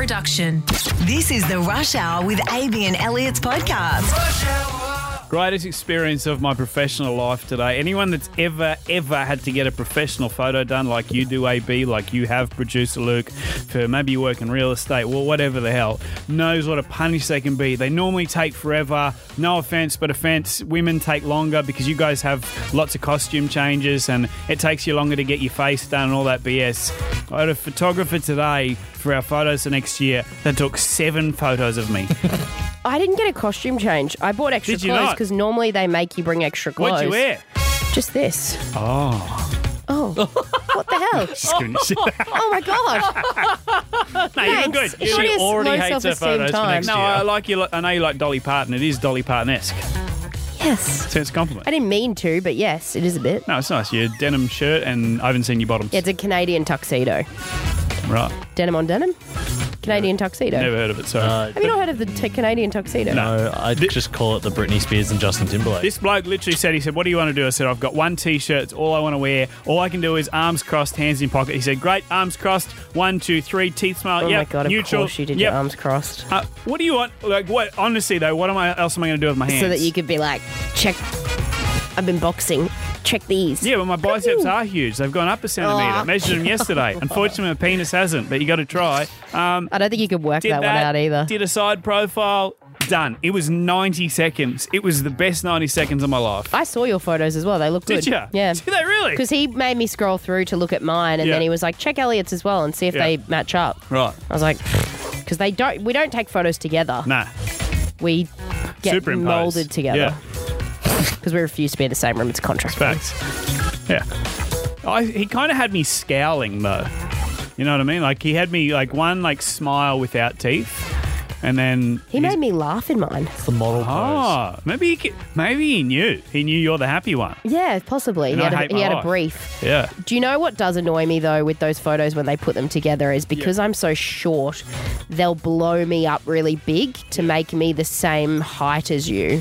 production. This is the Rush Hour with AB and Elliot's podcast. Rush Hour. Greatest experience of my professional life today. Anyone that's ever had to get a professional photo done like you do, AB, like you have, Producer Luke, for maybe you work in real estate, well, whatever the hell, knows what a punish they can be. They normally take forever. No offense, but offense, women take longer because you guys have lots of costume changes and it takes you longer to get your face done and all that BS. I had a photographer today for our photos for next year that took 7 photos of me. I didn't get a costume change. I bought extra clothes because normally they make you bring extra clothes. What'd you wear? Just this. Oh. What the hell? Oh, my God. No, you're good. She already hates her photos for next year. No, I like you. I know you like Dolly Parton. It is Dolly Parton-esque. Yes. So it's a compliment. I didn't mean to, but yes, it is a bit. No, it's nice. Your denim shirt, and I haven't seen your bottoms. Yeah, it's a Canadian tuxedo. Right. Denim on denim? Canadian tuxedo. Never heard of it, sorry. Have you not heard of the Canadian tuxedo? No, I just call it the Britney Spears and Justin Timberlake. This bloke literally said, he said, what do you want to do? I said, I've got one T-shirt. It's all I want to wear. All I can do is arms crossed, hands in pocket. He said, great, arms crossed. 1, 2, 3, teeth smile. Oh, yep, my God, neutral. Of course you did your arms crossed. What do you want? Like, what? Honestly, though, what else am I going to do with my hands? So that you could be like, check, I've been boxing. Check these. Yeah, but my biceps are huge. They've gone up a centimetre. I measured them yesterday. Unfortunately, my penis hasn't, but you got to try. I don't think you could work that one out either. Did a side profile. Done. It was 90 seconds. It was the best 90 seconds of my life. I saw your photos as well. They looked good. Did you? Yeah. Did they really? Because he made me scroll through to look at mine, and then he was like, check Elliot's as well and see if they match up. Right. I was like, because we don't take photos together. Nah. We get moulded together. Yeah. Because we refuse to be in the same room. It's a contract. Facts. Yeah. He kind of had me scowling, though. You know what I mean? Like, he had me, like, one smile without teeth. And then... He made me laugh in mine. It's the model pose. Maybe he knew. He knew you're the happy one. Yeah, possibly. He had a brief. Yeah. Do you know what does annoy me, though, with those photos when they put them together is because I'm so short, they'll blow me up really big to make me the same height as you.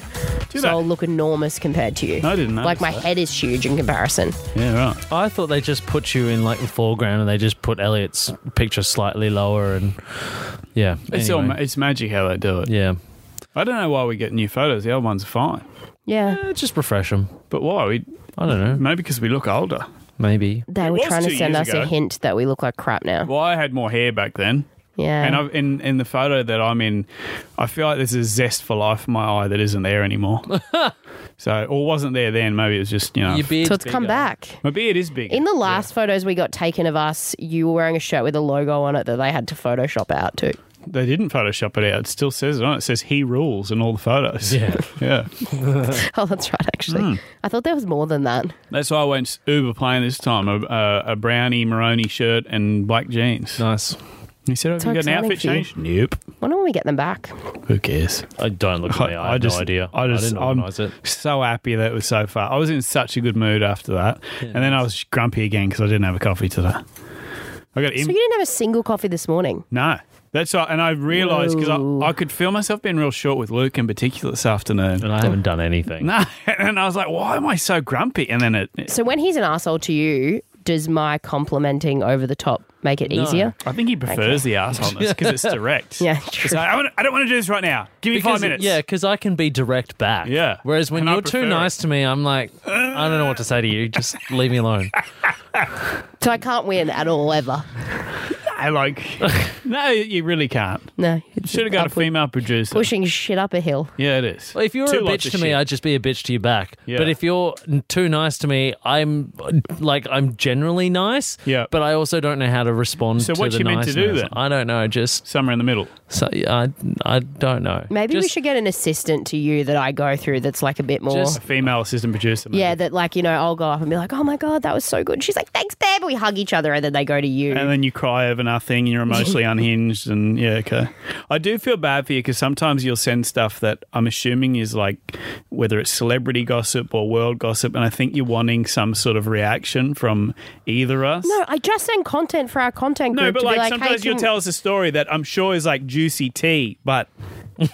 So I'll look enormous compared to you. No, I didn't know. Like, my head is huge in comparison. Yeah, right. I thought they just put you in, like, the foreground and they just put Elliot's picture slightly lower and... Yeah. It's anyway. It's magic how they do it. Yeah. I don't know why we get new photos. The old ones are fine. Yeah. Just refresh them. But why? I don't know. Maybe because we look older. Maybe. They were trying to send us a hint that we look like crap now. Well, I had more hair back then. Yeah. And in the photo that I'm in, I feel like there's a zest for life in my eye that isn't there anymore. So, or wasn't there then. Maybe it was just, you know. Your beard's bigger. Come back. My beard is big. In the last photos we got taken of us, you were wearing a shirt with a logo on it that they had to Photoshop out too. They didn't Photoshop it out. It still says it on it. It says he rules in all the photos. Yeah. Yeah. Oh, that's right, actually. I thought there was more than that. That's why I went Uber plain this time, a brownie Maroney shirt and black jeans. Nice. You said, have you got an outfit change? Nope. Why don't we get them back? Who cares? I don't look at me. I have no idea. I'm so happy that it was so far. I was in such a good mood after that. Yeah, and then I was grumpy again because I didn't have a coffee today. So you didn't have a single coffee this morning? No. That's right, and I realised because I could feel myself being real short with Luke in particular this afternoon. And I haven't done anything. No, and I was like, why am I so grumpy? And then So when he's an arsehole to you, does my complimenting over the top make it easier? I think he prefers the arseholeness because it's direct. Yeah, true. It's like, I don't want to do this right now. Give me 5 minutes. Yeah, because I can be direct back. Yeah. Whereas when you're too nice to me, I'm like, I don't know what to say to you. Just leave me alone. So I can't win at all ever. No, you really can't. No. Should have got a female producer. Pushing shit up a hill. Yeah, it is. Well, if you're a bitch to me, I'd just be a bitch to you back. Yeah. But if you're too nice to me, I'm generally nice, but I also don't know how to respond to the niceness. So what you meant to do then? I don't know, just... Somewhere in the middle. So I don't know. Maybe we should get an assistant to you that I go through that's like a bit more... Just a female assistant producer. Maybe. Yeah, that like, you know, I'll go up and be like, oh my God, that was so good. She's like, thanks, babe. We hug each other and then they go to you. And then you cry over nothing and you're emotionally unhinged and I do feel bad for you because sometimes you'll send stuff that I'm assuming is like whether it's celebrity gossip or world gossip and I think you're wanting some sort of reaction from either us. No, I just send content for our content group. No, but like sometimes you'll tell us a story that I'm sure is like juicy tea but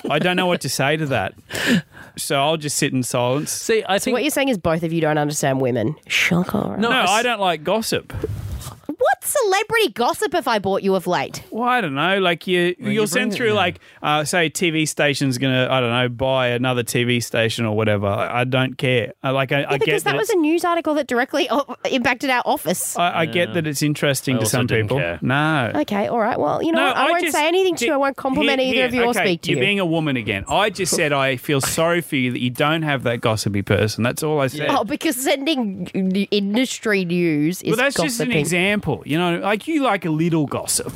I don't know what to say to that. So I'll just sit in silence. See, I think what you're saying is both of you don't understand women. Shocker. No, I don't like gossip. What's celebrity gossip have I bought you of late? Well, I don't know. Like you'll send through like, say TV station's going to, I don't know, buy another TV station or whatever. I don't care. Because that was a news article that directly impacted our office. I get that it's interesting to some people. Care. No. Okay, all right. Well, you know, I won't say anything to you. I won't compliment either of you or speak to you. You're being a woman again. I just said I feel sorry for you that you don't have that gossipy person. That's all I said. Oh, because sending industry news is that's gossiping. Just an example. You know, like you like a little gossip.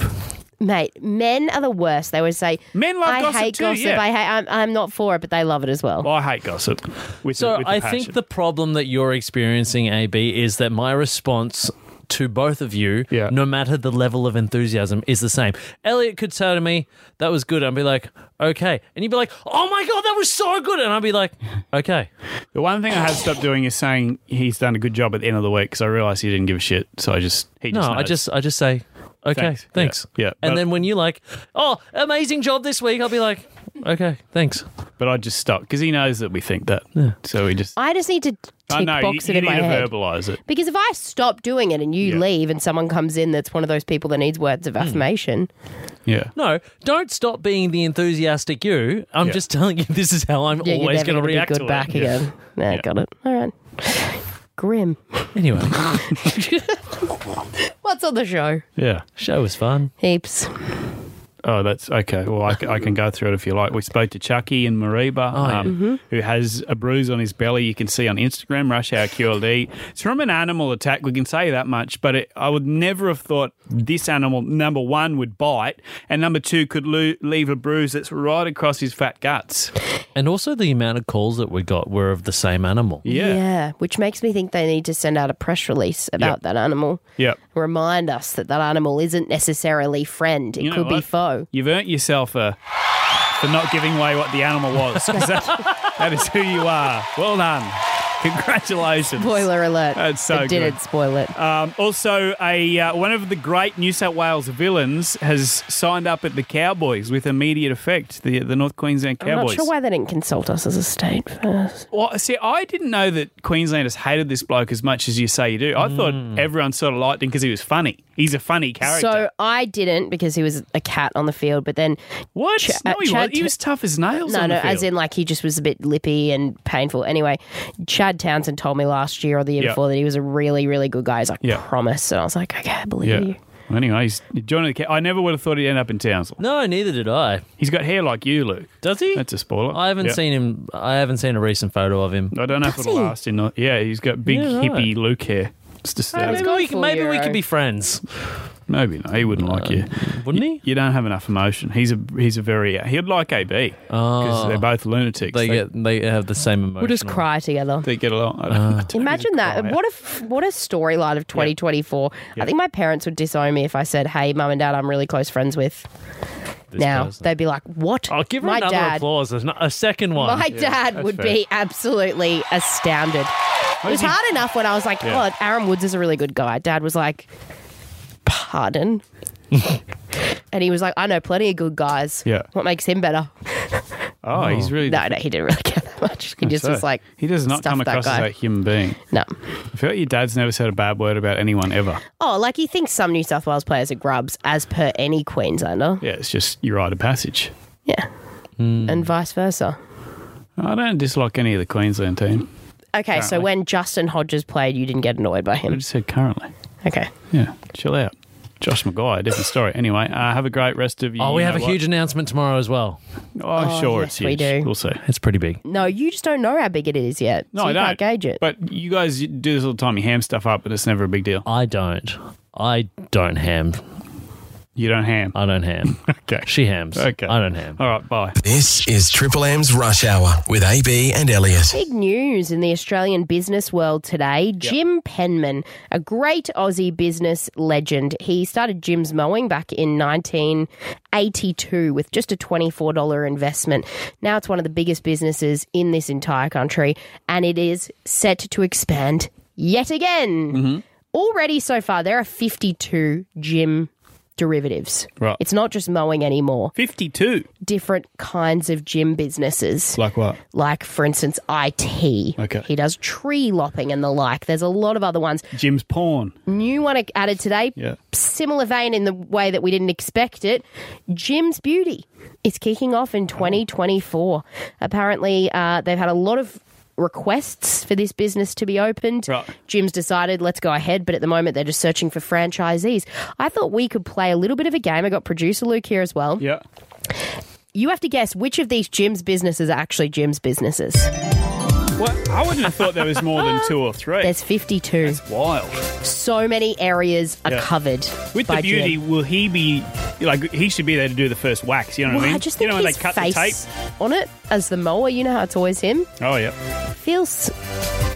Mate, men are the worst. They would say, "Men love gossip. I hate gossip. Yeah. I'm not for it, but they love it as well." Well, I hate gossip. I think the problem that you're experiencing, AB, is that my response to both of you, no matter the level of enthusiasm, is the same. Elliot could say to me, "That was good." I'd be like, "Okay," and you'd be like, "Oh my god, that was so good," and I'd be like, "Okay." The one thing I have stopped doing is saying he's done a good job at the end of the week because I realised he didn't give a shit. So I just say. Okay, thanks. Yeah. And then when you're like, oh, amazing job this week, I'll be like, okay, thanks. But I just stop because he knows that we think that. Yeah. So we just... I just need to tick box it in my head. You need to verbalise it. Because if I stop doing it and you leave and someone comes in that's one of those people that needs words of affirmation... Yeah. No, don't stop being the enthusiastic you. I'm just telling you this is how I'm always going to react to it. Back again. Yeah, got it. All right. Grim. Anyway. What's on the show? Yeah. Show was fun. Heaps. Oh, that's okay. Well, I can go through it if you like. We spoke to Chucky in Mariba, who has a bruise on his belly. You can see on Instagram, Rush Hour QLD. It's from an animal attack. We can say that much, but I would never have thought this animal, number one, would bite, and number two, could leave a bruise that's right across his fat guts. And also the amount of calls that we got were of the same animal. Yeah. Yeah, which makes me think they need to send out a press release about that animal. Yeah. Remind us that animal isn't necessarily friend. It could be foe. You've earned yourself for not giving away what the animal was. That is who you are. Well done. Congratulations. Spoiler alert. That's so good. Didn't spoil it. Also, one of the great New South Wales villains has signed up at the Cowboys with immediate effect, the North Queensland Cowboys. I'm not sure why they didn't consult us as a state first. Well, see, I didn't know that Queenslanders hated this bloke as much as you say you do. I thought everyone sort of liked him because he was funny. He's a funny character. So I didn't because he was a cat on the field, but then... What? No, he was. He was tough as nails on the field. No, as in like he just was a bit lippy and painful. Anyway, Chad Townsend told me last year or the year before that he was a really, really good guy. He's like, promise. And I was like, okay, I believe you. Anyway, he's joining the cat. I never would have thought he'd end up in Townsville. No, neither did I. He's got hair like you, Luke. Does he? That's a spoiler. I haven't seen him. I haven't seen a recent photo of him. I don't know if it'll last. Yeah, he's got big, hippie Luke hair. Maybe we could be friends. Maybe not. He wouldn't like you. Wouldn't he? You don't have enough emotion. He's a very... He'd like AB because they're both lunatics. They have the same emotion. We'll just cry together. They get along. Imagine that. What a storyline of 2024. I think my parents would disown me if I said, hey, Mum and Dad, I'm really close friends with... This person. They'd be like, what? I'll give her another applause. There's a second one. My dad would be absolutely astounded. It was hard enough when I was like, oh, Aaron Woods is a really good guy. Dad was like, pardon? And he was like, I know plenty of good guys. Yeah. What makes him better? Oh, he's really... No, he didn't really care that much. He just was like... He does not come across as a human being. No. I feel like your dad's never said a bad word about anyone ever. Oh, like he thinks some New South Wales players are grubs, as per any Queenslander. Yeah, it's just your rite of passage. Yeah. Mm. And vice versa. I don't dislike any of the Queensland team. Okay, so when Justin Hodges played, you didn't get annoyed by him? I just said currently. Okay. Yeah, chill out. Josh McGuire, different story. Anyway, have a great rest of you. Oh, we have a huge announcement tomorrow as well. Oh, sure, yes, it's huge. We do. We'll see. It's pretty big. No, you just don't know how big it is yet. No, I don't. You can't gauge it. But you guys do this all the time. You ham stuff up, but it's never a big deal. I don't ham. You don't ham? I don't ham. Okay. She hams. Okay. I don't ham. All right, bye. This is Triple M's Rush Hour with AB and Elliot. Big news in the Australian business world today. Yep. Jim Penman, a great Aussie business legend. He started Jim's Mowing back in 1982 with just a $24 investment. Now it's one of the biggest businesses in this entire country, and it is set to expand yet again. Mm-hmm. Already so far, there are 52 Jim derivatives. Right. It's not just mowing anymore. 52. Different kinds of gym businesses. Like what? Like, for instance, IT. Okay. He does tree lopping and the like. There's a lot of other ones. Jim's Pawn. New one added today. Yeah. Similar vein in the way that we didn't expect it. Jim's Beauty. It's kicking off in 2024. Apparently, they've had a lot of requests for this business to be opened. Right. Jim's decided, let's go ahead, but at the moment they're just searching for franchisees. I thought we could play a little bit of a game. I got producer Luke here as well. Yeah. You have to guess which of these Jim's businesses are actually Jim's businesses. Well, I wouldn't have thought there was more than two or three. There's 52. That's wild. So many areas are covered. With by the beauty, Jim. Will he be, like, he should be there to do the first wax, you know what I mean? I just think his they cut face the tape on it as the mower, you know how it's always him? Oh, yeah. Feels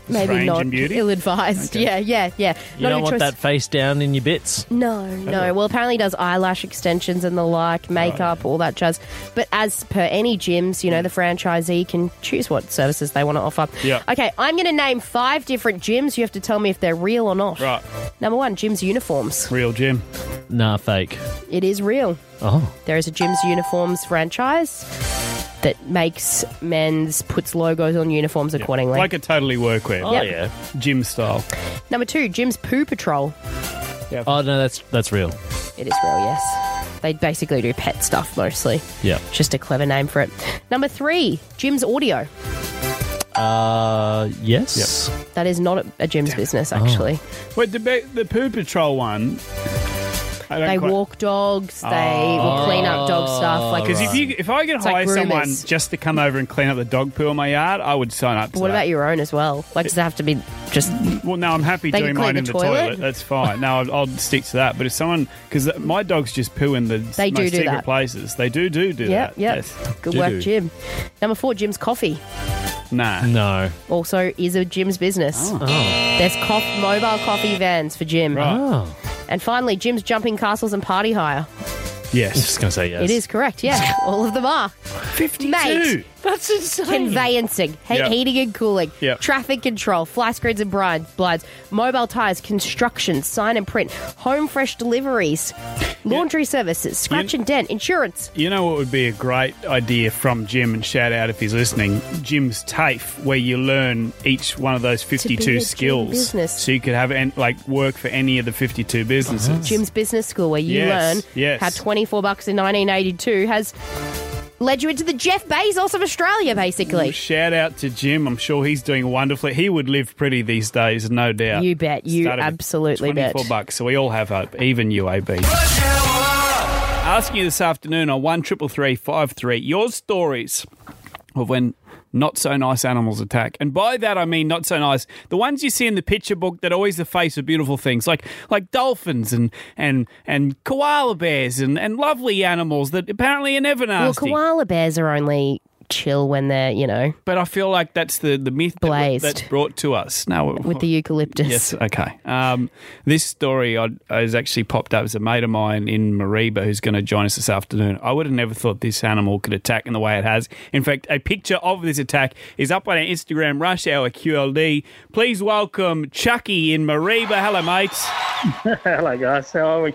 maybe strange, not ill-advised. Okay. Yeah. You don't want that face down in your bits. No. Well, apparently he does eyelash extensions and the like, makeup, all that jazz. But as per any gyms, you know, the franchisee can choose what services they want to offer. Yeah. Okay, I'm going to name 5 different gyms. You have to tell me if they're real or not. Right. Number 1, Jim's uniforms. Real gym. Nah, fake. It is real. Oh. There is a Jim's uniforms franchise that makes puts logos on uniforms accordingly. Like a Totally Workwear. Oh, yeah. Gym style. Number 2, Jim's Poo Patrol. Yeah. Oh, no, that's real. It is real, yes. They basically do pet stuff mostly. Yeah. Just a clever name for it. Number 3, Jim's Audio. Yes. Yep. That is not a Jim's business, actually. Oh. Wait, the Poo Patrol one... They walk dogs. They will clean up dog stuff. Like, because if I could hire someone just to come over and clean up the dog poo in my yard, I would sign up. What about your own as well? Like, does it have to be just? Well, no, I'm happy doing mine in the toilet. That's fine. No, I'll stick to that. But if someone, because my dogs just poo in the most secret places, they do that. Yes. Good work, Jim. Number 4, Jim's coffee. No. Also, is a Jim's business. Oh. There's mobile coffee vans for Jim. Right. Oh. And finally, Jim's Jumping Castles and Party Hire. Yes. I'm just going to say yes. It is correct, yeah. All of them are. 52. Mate, that's insane. Conveyancing, heating and cooling, traffic control, fly screens and blinds, mobile tyres, construction, sign and print, home fresh deliveries, laundry services, scratch and dent, insurance. You know what would be a great idea from Jim, and shout out if he's listening, Jim's TAFE, where you learn each one of those 52 skills. So you could have work for any of the 52 businesses. Uh-huh. Jim's Business School, where you learn how $24 in 1982 has led you into the Jeff Bezos of Australia, basically. Shout out to Jim. I'm sure he's doing wonderfully. He would live pretty these days, no doubt. You bet. You absolutely bet. $24, so we all have hope, even UAB. Asking you this afternoon on 133353 your stories of when not-so-nice animals attack. And by that, I mean not-so-nice. The ones you see in the picture book that are always the face of beautiful things, like dolphins and koala bears and lovely animals that apparently are never nasty. Well, koala bears are only chill when they're, But I feel like that's the myth that's brought to us. No, with the eucalyptus. Yes, okay. This story has actually popped up as a mate of mine in Mariba who's going to join us this afternoon. I would have never thought this animal could attack in the way it has. In fact, a picture of this attack is up on our Instagram, Rush Hour QLD. Please welcome Chucky in Mariba. Hello, mate. Hello, guys. How are we?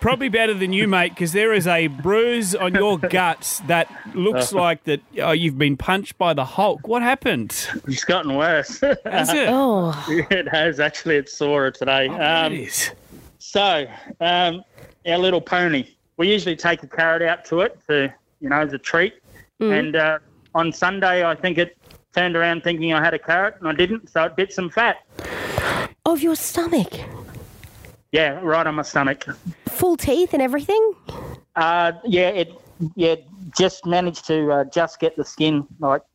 Probably better than you, mate, because there is a bruise on your guts that looks like that. Oh, you've been punched by the Hulk. What happened? It's gotten worse. Has it? Oh. It has, actually. It's sore today. It is. So, our little pony, we usually take a carrot out to it for, as a treat. Mm. And on Sunday, I think it turned around thinking I had a carrot, and I didn't, so it bit some fat. Of your stomach? Yeah, right on my stomach. Full teeth and everything? Just managed to just get the skin,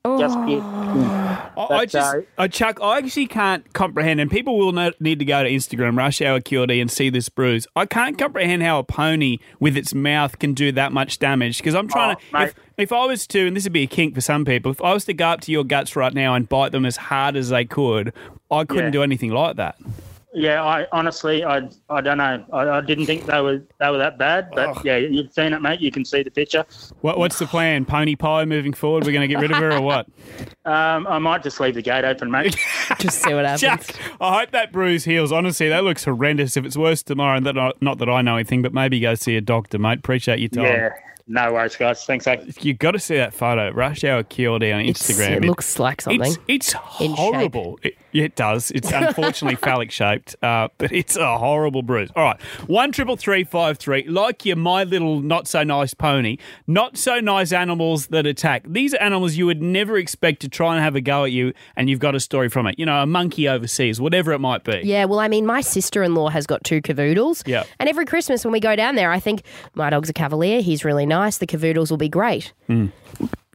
just get. Yeah. Chuck, I actually can't comprehend, and people will need to go to Instagram, Rush Hour QLD, and see this bruise. I can't comprehend how a pony with its mouth can do that much damage, because I'm trying to... Mate. If I was to, and this would be a kink for some people, if I was to go up to your guts right now and bite them as hard as they could, I couldn't do anything like that. Yeah, I honestly, I don't know. I didn't think they were that bad, but yeah, you've seen it, mate. You can see the picture. What's the plan? Pony pie moving forward? We're going to get rid of her or what? I might just leave the gate open, mate. Just see what happens. I hope that bruise heals. Honestly, that looks horrendous. If it's worse tomorrow, and not that I know anything, but maybe go see a doctor, mate. Appreciate your time. Yeah. No worries, guys. Thanks, Zach. You've got to see that photo. Rush Hour Kiordi on Instagram. It looks like something. It's horrible. It does. It's unfortunately phallic-shaped, but it's a horrible bruise. All right, 133353, like your My Little Not-So-Nice Pony, not-so-nice animals that attack. These are animals you would never expect to try and have a go at you, and you've got a story from it. You know, a monkey overseas, whatever it might be. Yeah, well, I mean, my sister-in-law has got two cavoodles, and every Christmas when we go down there, I think, my dog's a cavalier, he's really nice, the cavoodles will be great. Mm.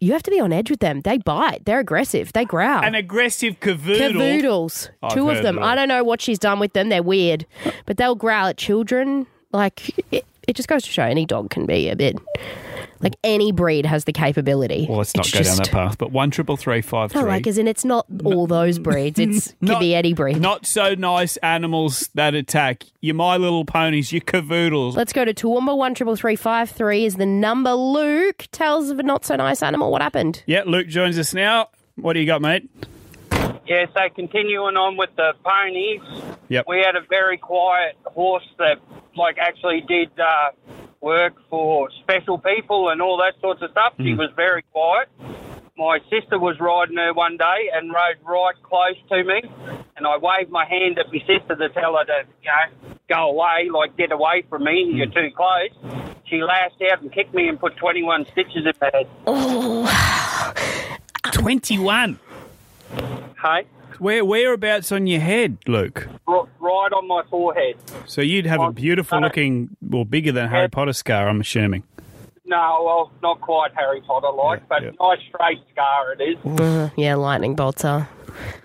You have to be on edge with them. They bite. They're aggressive. They growl. An aggressive cavoodle. Cavoodles. Two of them. I don't know what she's done with them. They're weird. But they'll growl at children. Like, it just goes to show any dog can be a bit... Like, any breed has the capability. Well, let's not go down that path. But 133353. No, like, as in, it's not all those breeds. It could be any breed. Not so nice animals that attack. Your My Little Ponies, your cavoodles. Let's go to Toowoomba. 133353 is the number. Luke tells of a not so nice animal. What happened? Yeah, Luke joins us now. What do you got, mate? Yeah, so continuing on with the ponies. Yep. We had a very quiet horse that, like, actually did... work for special people and all that sorts of stuff. She was very quiet. My sister was riding her one day and rode right close to me, and I waved my hand at my sister to tell her to, you know, go away, like, get away from me, you're too close. She lashed out and kicked me and put 21 stitches in my head. Oh, 21? Hey? Whereabouts on your head, Luke? Right on my forehead. So you'd have a beautiful-looking, well, bigger than Harry Potter scar, I'm assuming. No, well, not quite Harry Potter-like, but nice straight scar it is. Yeah, lightning bolts are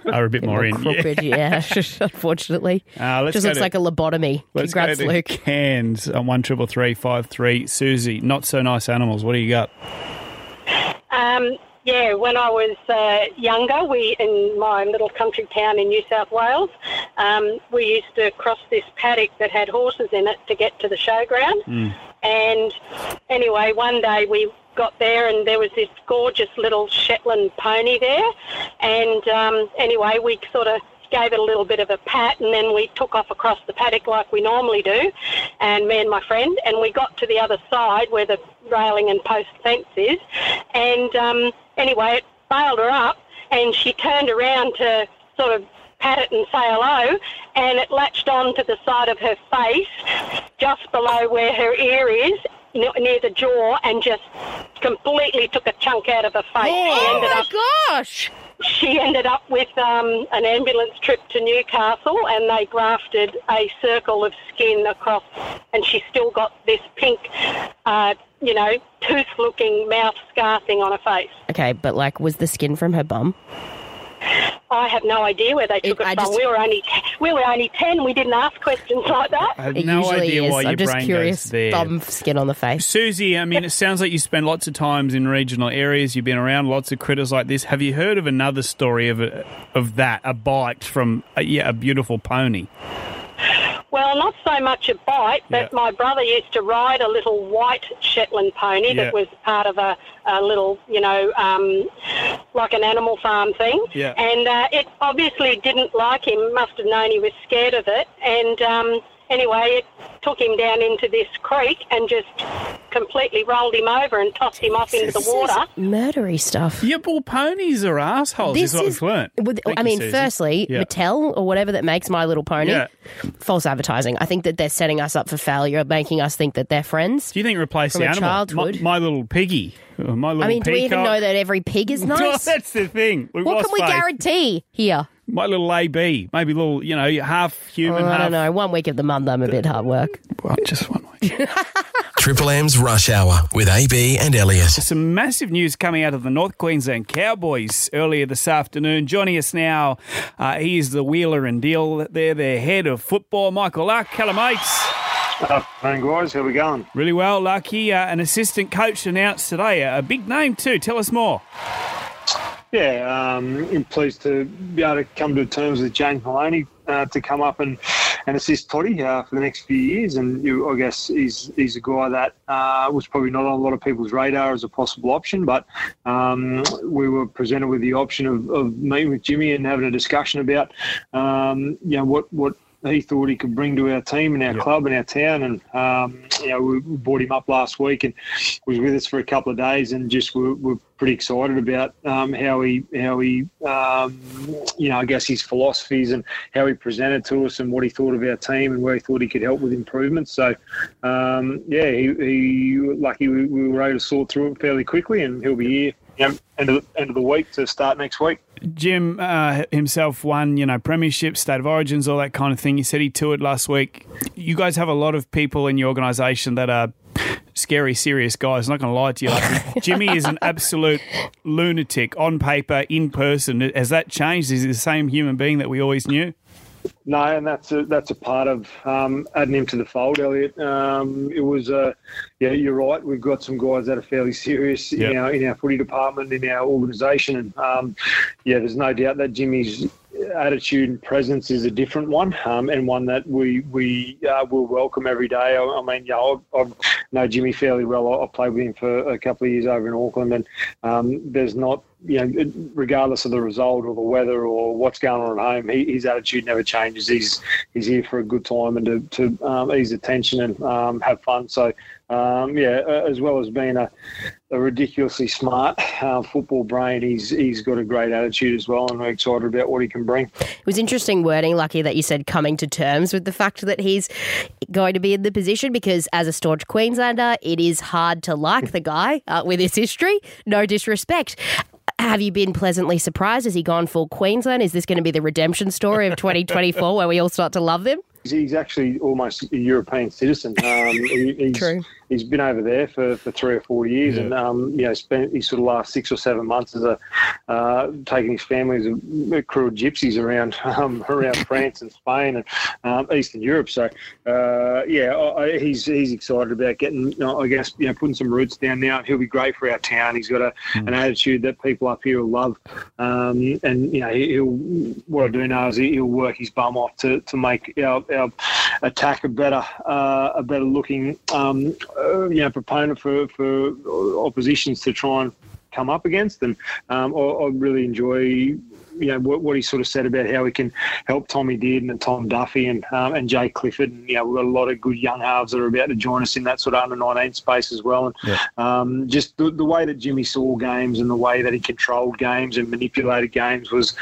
a bit more in. Crooked, unfortunately. Just looks like a lobotomy. Congrats, Luke. Hands on 133353. Susie, not so nice animals. What do you got? Yeah, when I was younger, in my little country town in New South Wales, we used to cross this paddock that had horses in it to get to the showground. Mm. And anyway, one day we got there and there was this gorgeous little Shetland pony there. And anyway, we sort of gave it a little bit of a pat, and then we took off across the paddock like we normally do, and me and my friend, and we got to the other side where the railing and post fence is, and anyway, it bailed her up, and she turned around to sort of pat it and say hello, and it latched on to the side of her face, just below where her ear is, near the jaw, and just completely took a chunk out of her face. Oh my gosh! She ended up with an ambulance trip to Newcastle, and they grafted a circle of skin across, and she's still got this pink, tooth-looking mouth scar thing on her face. Okay, but, like, was the skin from her bum? I have no idea where they took it from. We were only 10. We didn't ask questions like that. I have no idea why your brain goes there. I'm just curious. Bum skin on the face. Susie, I mean, it sounds like you spend lots of times in regional areas. You've been around lots of critters like this. Have you heard of another story of a bite from a beautiful pony? Well, not so much a bite, but my brother used to ride a little white Shetland pony that was part of a little, like an animal farm thing. Yeah. And it obviously didn't like him, must have known he was scared of it. And anyway, it took him down into this creek and just completely rolled him over and tossed him off into the water. This is murdery stuff. Yeah, well, ponies are assholes. This is what we've learned. Firstly, Mattel or whatever that makes My Little Pony, false advertising. I think that they're setting us up for failure, making us think that they're friends. Do you think replace the animal? My Little Piggy. Do we even know that every pig is nice? Oh, that's the thing. What can we guarantee here? My Little AB, maybe little, half human, I don't know. 1 week of the month, I'm a bit hard work. Well, just 1 week. Triple M's Rush Hour with AB and Elliot. Some massive news coming out of the North Queensland Cowboys earlier this afternoon. Joining us now, he is the wheeler and deal. They're their head of football, Michael Luck. Hello, mates. Afternoon, guys. How we going? Really well, Lucky. An assistant coach announced today. A big name too. Tell us more. Yeah, I'm pleased to be able to come to terms with James Maloney to come up and and assist Toddy for the next few years. And I guess he's a guy that was probably not on a lot of people's radar as a possible option, but we were presented with the option of meeting with Jimmy and having a discussion about what he thought he could bring to our team and our club and our town. And, we brought him up last week and was with us for a couple of days, and just we're pretty excited about how he his philosophies and how he presented to us and what he thought of our team and where he thought he could help with improvements. So, we were able to sort through it fairly quickly, and he'll be here. End of the week to start next week. Jim himself won, premiership, state of origins, all that kind of thing. You said he toured last week. You guys have a lot of people in your organisation that are scary, serious guys. I'm not going to lie to you. Like, Jimmy is an absolute lunatic on paper, in person. Has that changed? Is he the same human being that we always knew? No, and that's a part of adding him to the fold, Elliot. You're right. We've got some guys that are fairly serious, in our footy department, in our organisation, and there's no doubt that Jimmy's attitude and presence is a different one, and one that we will welcome every day. I know Jimmy fairly well. I played with him for a couple of years over in Auckland, and there's not. Regardless of the result or the weather or what's going on at home, his attitude never changes. He's here for a good time and to ease attention and have fun. So, as well as being a ridiculously smart football brain, he's got a great attitude as well, and we're excited about what he can bring. It was interesting wording, Lucky, that you said coming to terms with the fact that he's going to be in the position, because as a staunch Queenslander, it is hard to like the guy with his history. No disrespect. Have you been pleasantly surprised? Has he gone full Queensland? Is this going to be the redemption story of 2024 where we all start to love them? He's actually almost a European citizen. True. He's been over there for 3 or 4 years, and spent his sort of last 6 or 7 months as taking his family as a crew of gypsies around France and Spain and Eastern Europe. So he's excited about getting, putting some roots down now. He'll be great for our town. He's got an attitude that people up here will love, what I do know is he'll work his bum off to make our attack a better looking proponent for oppositions to try and come up against them. I really enjoy what he sort of said about how he can help Tommy Dearden and Tom Duffy and Jay Clifford. And, we've got a lot of good young halves that are about to join us in that sort of under-19 space as well. And just the way that Jimmy saw games and the way that he controlled games and manipulated games was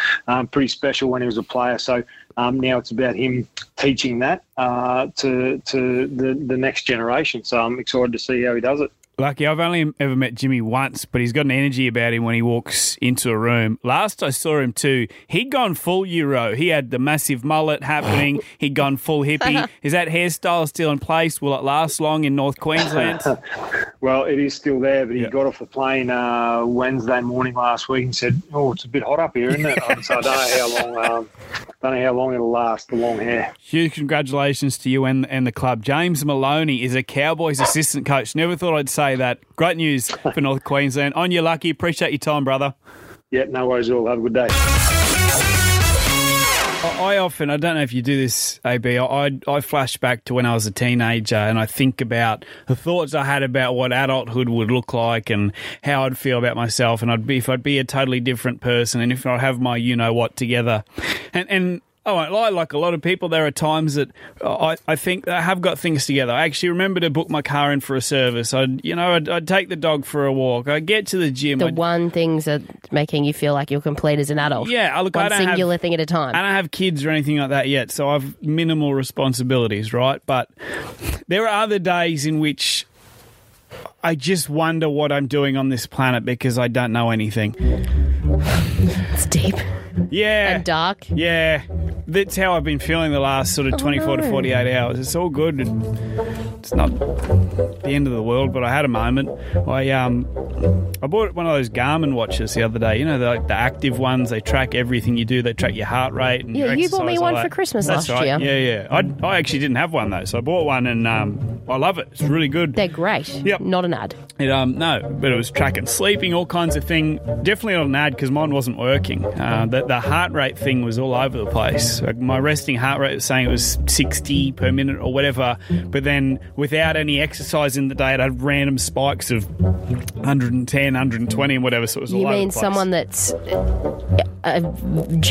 pretty special when he was a player. So now it's about him teaching that to the next generation. So I'm excited to see how he does it. Lucky, I've only ever met Jimmy once, but he's got an energy about him when he walks into a room. Last I saw him too, he'd gone full Euro. He had the massive mullet happening. He'd gone full hippie. Is that hairstyle still in place? Will it last long in North Queensland? Well, it is still there, but he got off the plane Wednesday morning last week and said, "Oh, it's a bit hot up here, isn't it?" So I don't know how long it'll last, the long hair. Huge congratulations to you and the club. James Maloney is a Cowboys assistant coach. Never thought I'd say that. Great news for North Queensland. On you, Lucky. Appreciate your time, brother. Yeah, no worries at all. Have a good day. I don't know if you do this, AB, I flash back to when I was a teenager and I think about the thoughts I had about what adulthood would look like and how I'd feel about myself, and I'd be a totally different person, and if I'd have my you-know-what together. And I won't lie, like a lot of people, there are times that I think I have got things together. I actually remember to book my car in for a service. I'd take the dog for a walk. I'd get to the gym. One things are making you feel like you're complete as an adult. Yeah. One singular thing at a time. I don't have kids or anything like that yet, so I've minimal responsibilities, right? But there are other days in which I just wonder what I'm doing on this planet because I don't know anything. It's deep. Yeah. And dark. Yeah. That's how I've been feeling the last sort of 24 to 48 hours. It's all good. It's not the end of the world, but I had a moment. I bought one of those Garmin watches the other day. The active ones. They track everything you do. They track your heart rate and your exercise. You bought me one for Christmas last year. Yeah, yeah. I actually didn't have one, though, so I bought one and I love it. It's really good. They're great. Yep. Not an ad. But it was tracking sleeping, all kinds of things. Definitely not an ad because mine wasn't working. The heart rate thing was all over the place. Like my resting heart rate was saying it was 60 per minute or whatever, but then without any exercise in the day, it had random spikes of 110, 120 and whatever, so it was all over the place. You mean someone that's...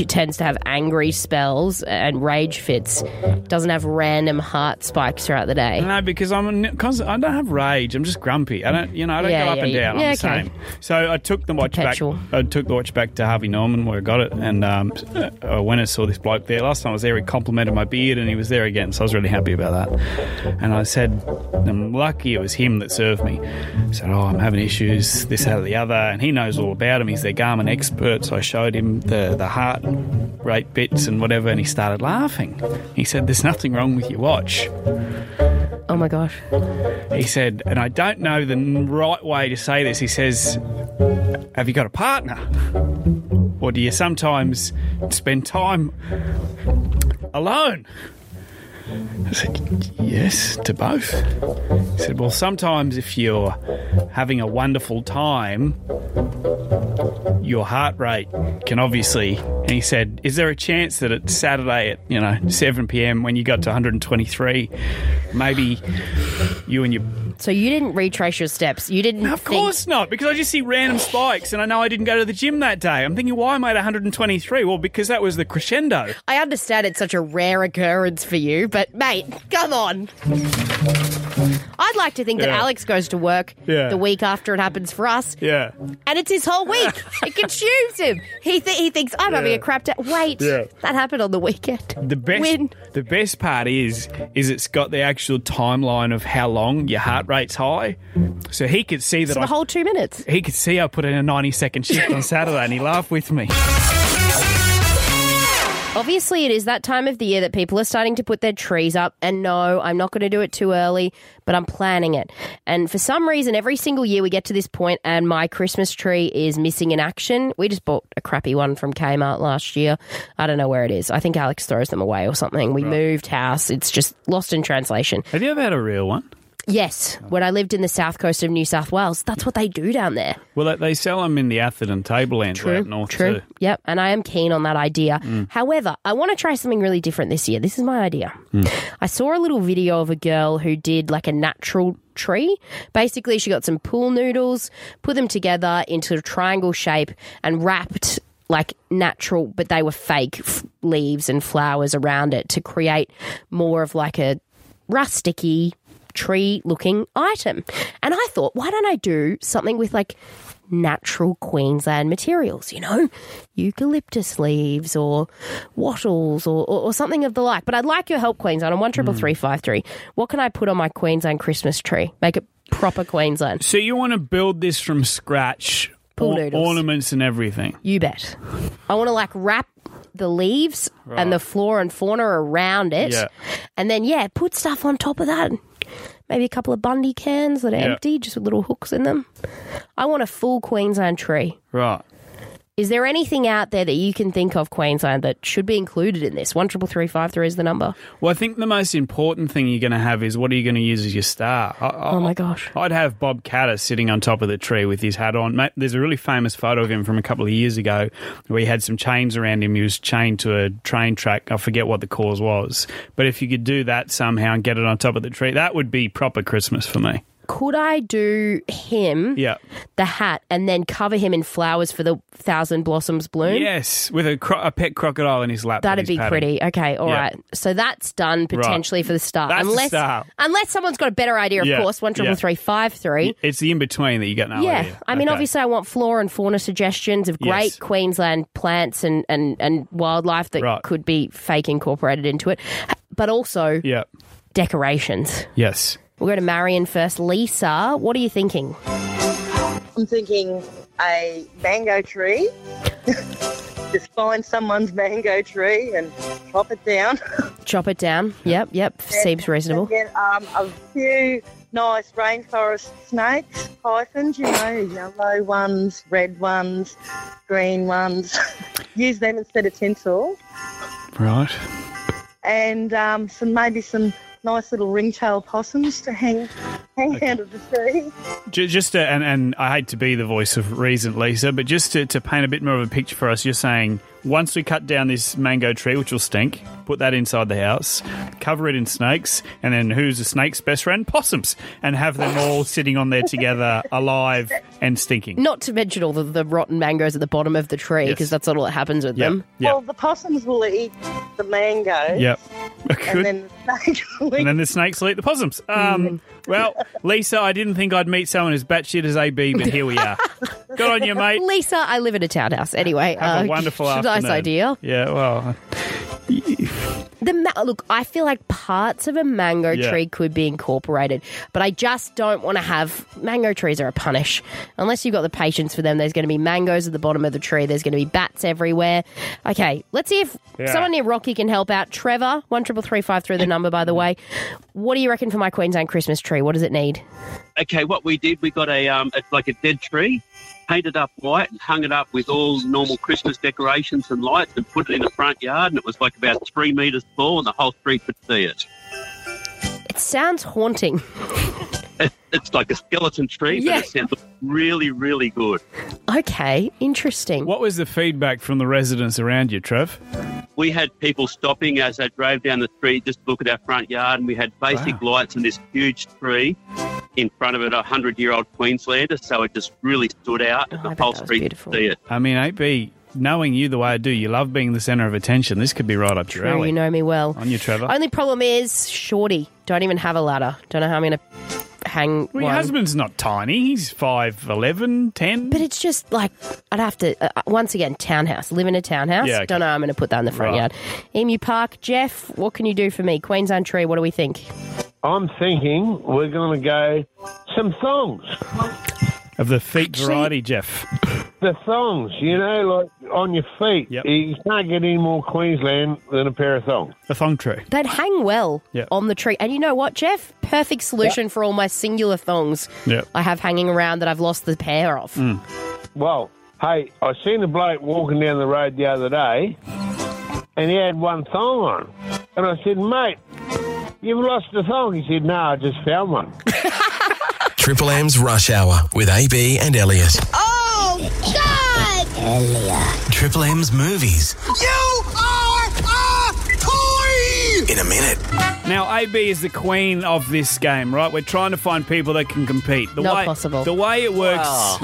tends to have angry spells and rage fits, doesn't have random heart spikes throughout the day. No, because I don't have rage. I'm just grumpy. I don't go up and down. Yeah, I'm the same. So I took the watch back. I took the watch back to Harvey Norman where I got it, and I went and saw this bloke there. Last time I was there, he complimented my beard, and he was there again, so I was really happy about that. And I said, I'm lucky it was him that served me. I said, I'm having issues, this, that, or the other, and he knows all about him. He's their Garmin expert, so I showed him the heart rate bits and whatever, and he started laughing. He said, there's nothing wrong with your watch. Oh my gosh. He said, and I don't know the right way to say this, he says, have you got a partner? Or do you sometimes spend time alone? I said, yes, to both. He said, well, sometimes if you're having a wonderful time, your heart rate can obviously... And he said, is there a chance that it's Saturday at, 7 p.m. when you got to 123, maybe you and your... So you didn't retrace your steps. You didn't. No, of course not, because I just see random spikes, and I know I didn't go to the gym that day. I'm thinking, why am I at 123? Well, because that was the crescendo. I understand it's such a rare occurrence for you, but mate, come on. I'd like to think that Alex goes to work the week after it happens for us. Yeah, and it's his whole week. It consumes him. He thinks I'm having a crap day. Wait, that happened on the weekend. The best part is it's got the actual timeline of how long your heart rate's high, so he could see that the whole 2 minutes. He could see I put in a 90-second shift on Saturday, and he laughed with me. Obviously, it is that time of the year that people are starting to put their trees up, and no, I'm not going to do it too early, but I'm planning it. And for some reason, every single year we get to this point and my Christmas tree is missing in action. We just bought a crappy one from Kmart last year. I don't know where it is. I think Alex throws them away or something. We moved house. It's just lost in translation. Have you ever had a real one? Yes, when I lived in the south coast of New South Wales, that's what they do down there. Well, they sell them in the Atherton Tablelands out north too. Yep, and I am keen on that idea. However, I want to try something really different this year. This is my idea. I saw a little video of a girl who did like a natural tree. Basically, she got some pool noodles, put them together into a triangle shape and wrapped like natural, but they were fake leaves and flowers around it to create more of like a rusticy tree-looking item. And I thought, why don't I do something with, like, natural Queensland materials, eucalyptus leaves or wattles or something of the like. But I'd like your help, Queensland, on 133353. What can I put on my Queensland Christmas tree? Make it proper Queensland. So you want to build this from scratch? Pool noodles. Ornaments and everything? You bet. I want to, like, wrap the leaves and the flora and fauna around it and then, put stuff on top of that. Maybe a couple of Bundy cans that are empty, just with little hooks in them. I want a full Queensland tree. Right. Is there anything out there that you can think of, Queensland, that should be included in this? 133353 is the number. Well, I think the most important thing you're going to have is what are you going to use as your star? Oh, my gosh. I'd have Bob Catter sitting on top of the tree with his hat on. Mate, there's a really famous photo of him from a couple of years ago where he had some chains around him. He was chained to a train track. I forget what the cause was. But if you could do that somehow and get it on top of the tree, that would be proper Christmas for me. Could I do him, the hat, and then cover him in flowers for the 1,000 blossoms bloom? Yes, with a pet crocodile in his lap. That'd be pretty. Okay, all right. So that's done potentially for the star. That's unless someone's got a better idea, of course, 133353. It's the in-between that you get no idea. Yeah, I mean, obviously I want flora and fauna suggestions of great Queensland plants and wildlife that could be fake incorporated into it, but also decorations. Yes. We'll go to Marion first. Lisa, what are you thinking? I'm thinking a mango tree. Just find someone's mango tree and chop it down. Chop it down. Yep. Seems reasonable. And get a few nice rainforest snakes, pythons, yellow ones, red ones, green ones. Use them instead of tinsel. Right. And some nice little ringtail possums to hang okay. out of the tree. Just to, and I hate to be the voice of reason, Lisa, but just to paint a bit more of a picture for us, you're saying once we cut down this mango tree, which will stink, put that inside the house, cover it in snakes, and then who's the snake's best friend? Possums. And have them all sitting on there together, alive and stinking. Not to mention all the rotten mangoes at the bottom of the tree, because yes. that's all that happens with them. Yep. Well, the possums will eat the mangoes. Yep. And then the snakes will eat. And then the snakes will eat the possums. Well, Lisa, I didn't think I'd meet someone as batshit as AB, but here we are. Good on you, mate. Lisa, I live in a townhouse. Anyway. Have a wonderful afternoon. Nice idea. Yeah, well... Look, I feel like parts of a mango tree could be incorporated, but I just don't want to have... Mango trees are a punish. Unless you've got the patience for them, there's going to be mangoes at the bottom of the tree. There's going to be bats everywhere. Okay, let's see if someone near Rocky can help out. Trevor, 133353, the number, by the way. What do you reckon for my Queensland Christmas tree? What does it need? Okay, what we did, we got a dead tree, painted up white and hung it up with all normal Christmas decorations and lights and put it in the front yard, and it was like about 3 metres tall and the whole street could see it. It sounds haunting. It's like a skeleton tree, but it sounds really, really good. Okay, interesting. What was the feedback from the residents around you, Trev? We had people stopping as they drove down the street just to look at our front yard, and we had basic lights and this huge tree in front of it, a 100-year-old Queenslander, so it just really stood out and the whole street could see it. I mean, AB, knowing you the way I do, you love being the centre of attention. This could be right up your alley. You know me well. On you, Trevor. Only problem is, shorty, don't even have a ladder. Don't know how I'm going to hang one. Your husband's not tiny. He's 5'11", 10. But it's just like, I'd have to, once again, townhouse. Live in a townhouse. Yeah, okay. Don't know how I'm going to put that in the front yard. Emu Park, Jeff, what can you do for me? Queensland tree, what do we think? I'm thinking we're going to go some thongs. Of the feet variety, Jeff. The thongs, you know, like on your feet. Yep. You can't get any more Queensland than a pair of thongs. A thong tree. They'd hang well on the tree. And you know what, Jeff? Perfect solution for all my singular thongs I have hanging around that I've lost the pair of. Mm. Well, hey, I seen a bloke walking down the road the other day and he had one thong on. And I said, mate... You've lost the thong. He said, no, I just found one. Triple M's Rush Hour with AB and Elliot. Oh, God! Elliot. Triple M's Movies. You are a toy! In a minute. Now, AB is the queen of this game, right? We're trying to find people that can compete. Not possible. The way it works...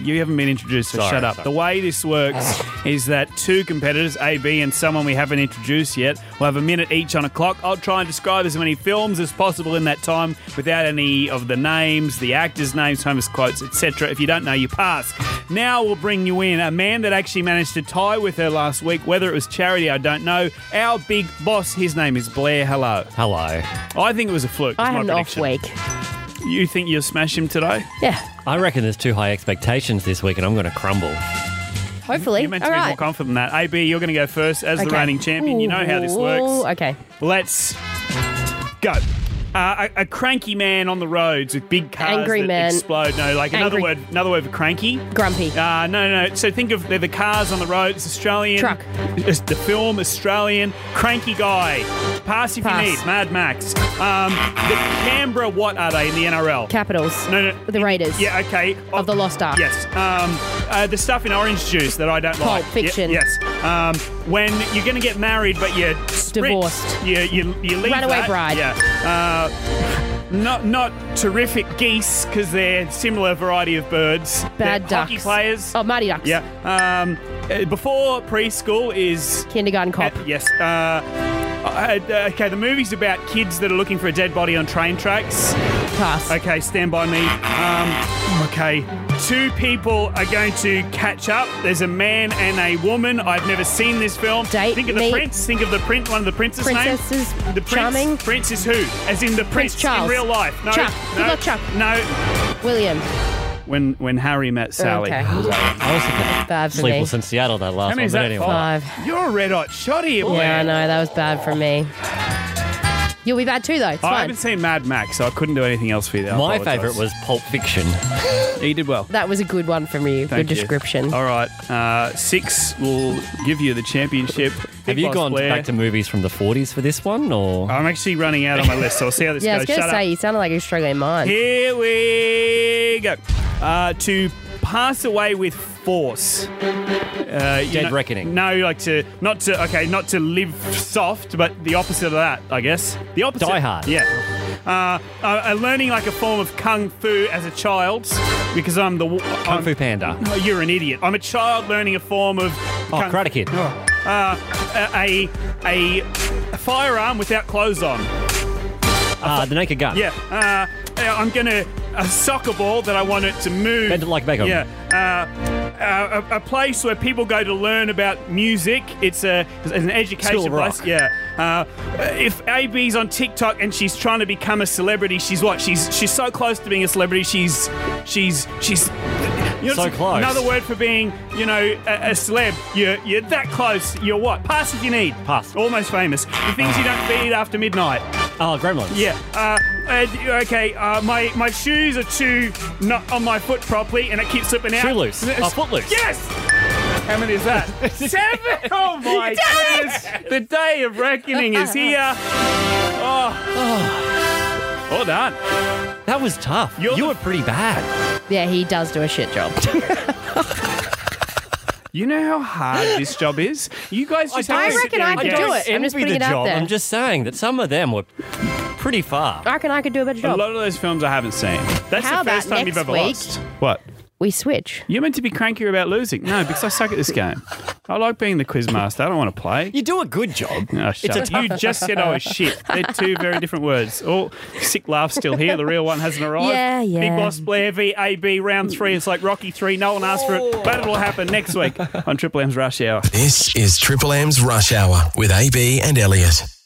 You haven't been introduced, so shut up. Sorry. The way this works is that two competitors, AB and someone we haven't introduced yet, will have a minute each on a clock. I'll try and describe as many films as possible in that time without any of the names, the actors' names, famous quotes, etc. If you don't know, you pass. Now we'll bring you in a man that actually managed to tie with her last week, whether it was charity, I don't know. Our big boss, his name is Blair. Hello. Hello. I think it was a fluke. I had an off week. You think you'll smash him today? Yeah. I reckon there's too high expectations this week and I'm going to crumble. Hopefully. You're meant to be more confident than that. AB, you're going to go first as the reigning champion. You know how this works. Okay. Let's go. A cranky man on the roads with big cars that explode. No, like another word for cranky. Grumpy. No. So think of the cars on the roads, Australian. Truck. The film, Australian. Cranky guy. Pass you need. Mad Max. The Canberra, what are they in the NRL? Capitals. No. The Raiders. Yeah, okay. Of the Lost Ark. Yes. The stuff in orange juice that I don't like. Pulp Fiction. Yes. When you're going to get married but you're... Divorced. You leave Runaway Bride. Yeah. Not terrific geese because they're similar variety of birds. Bad they're ducks. Hockey players. Oh, Mighty Ducks. Yeah. Before preschool is... Kindergarten Cop. Yes. The movie's about kids that are looking for a dead body on train tracks. Pass. Okay, Stand by Me. Two people are going to catch up. There's a man and a woman. I've never seen this film. Prince. Think of the prince. One of the prince's names. The prince. Charming. Prince is who? As in the prince Charles. In real life. No, Chuck. No. Not Chuck. No. William. When Harry Met Sally. Okay. I was Sleepless in Seattle that last one, but anyway. 5. You're a red-hot shotty. Yeah, I know. That was bad for me. You'll be bad too, though. It's fine. I haven't seen Mad Max, so I couldn't do anything else for you. My favourite was Pulp Fiction. You did well. That was a good one from you. Thank you. Description. All right. 6 will give you the championship. Have you gone Blair. Back to movies from the 40s for this one? Or I'm actually running out on my list, so I'll see how this goes. Yeah, I was going to say, you sounded like you were struggling in mine. Here we go. To pass away with force. Dead Reckoning. No, like to, not to, okay, not to live soft, but the opposite of that, I guess. The opposite. Die Hard. Yeah. Learning like a form of kung fu as a child because I'm the... Kung Fu Panda. No, you're an idiot. I'm a child learning a form of... Karate Kid. A firearm without clothes on. The Naked Gun. Yeah. I'm going to... A soccer ball that I want it to move. Bend It Like Beckham. Yeah. A place where people go to learn about music. It's an education School place. Rock. Yeah. If AB's on TikTok and she's trying to become a celebrity, she's what? She's so close to being a celebrity. She's you know, so close. Another word for being, you know, a celeb. You're that close. You're what? Pass if you need. Pass. Almost Famous. The things you don't feed after midnight. Oh, Gremlins. Yeah. Okay. My shoes are too not on my foot properly, and it keeps slipping out. Shoe loose. Footloose. Yes. How many is that? 7! Oh, my goodness. The day of reckoning is here. Oh. Well done. That was tough. You were pretty bad. Yeah, he does do a shit job. You know how hard this job is? You guys just have to sit there and guess. I reckon I could do it. I'm just putting it out there. I'm just saying that some of them were pretty far. I reckon I could do a better job. A lot of those films I haven't seen. That's how the first time you've ever lost. What? We switch. You're meant to be crankier about losing. No, because I suck at this game. I like being the quiz master. I don't want to play. You do a good job. Oh, you just said I was shit. They're two very different words. Oh, sick laugh still here. The real one hasn't arrived. Yeah. Big Boss Blair v AB round 3. It's like Rocky 3. No one asked for it, but it'll happen next week on Triple M's Rush Hour. This is Triple M's Rush Hour with AB and Elliot.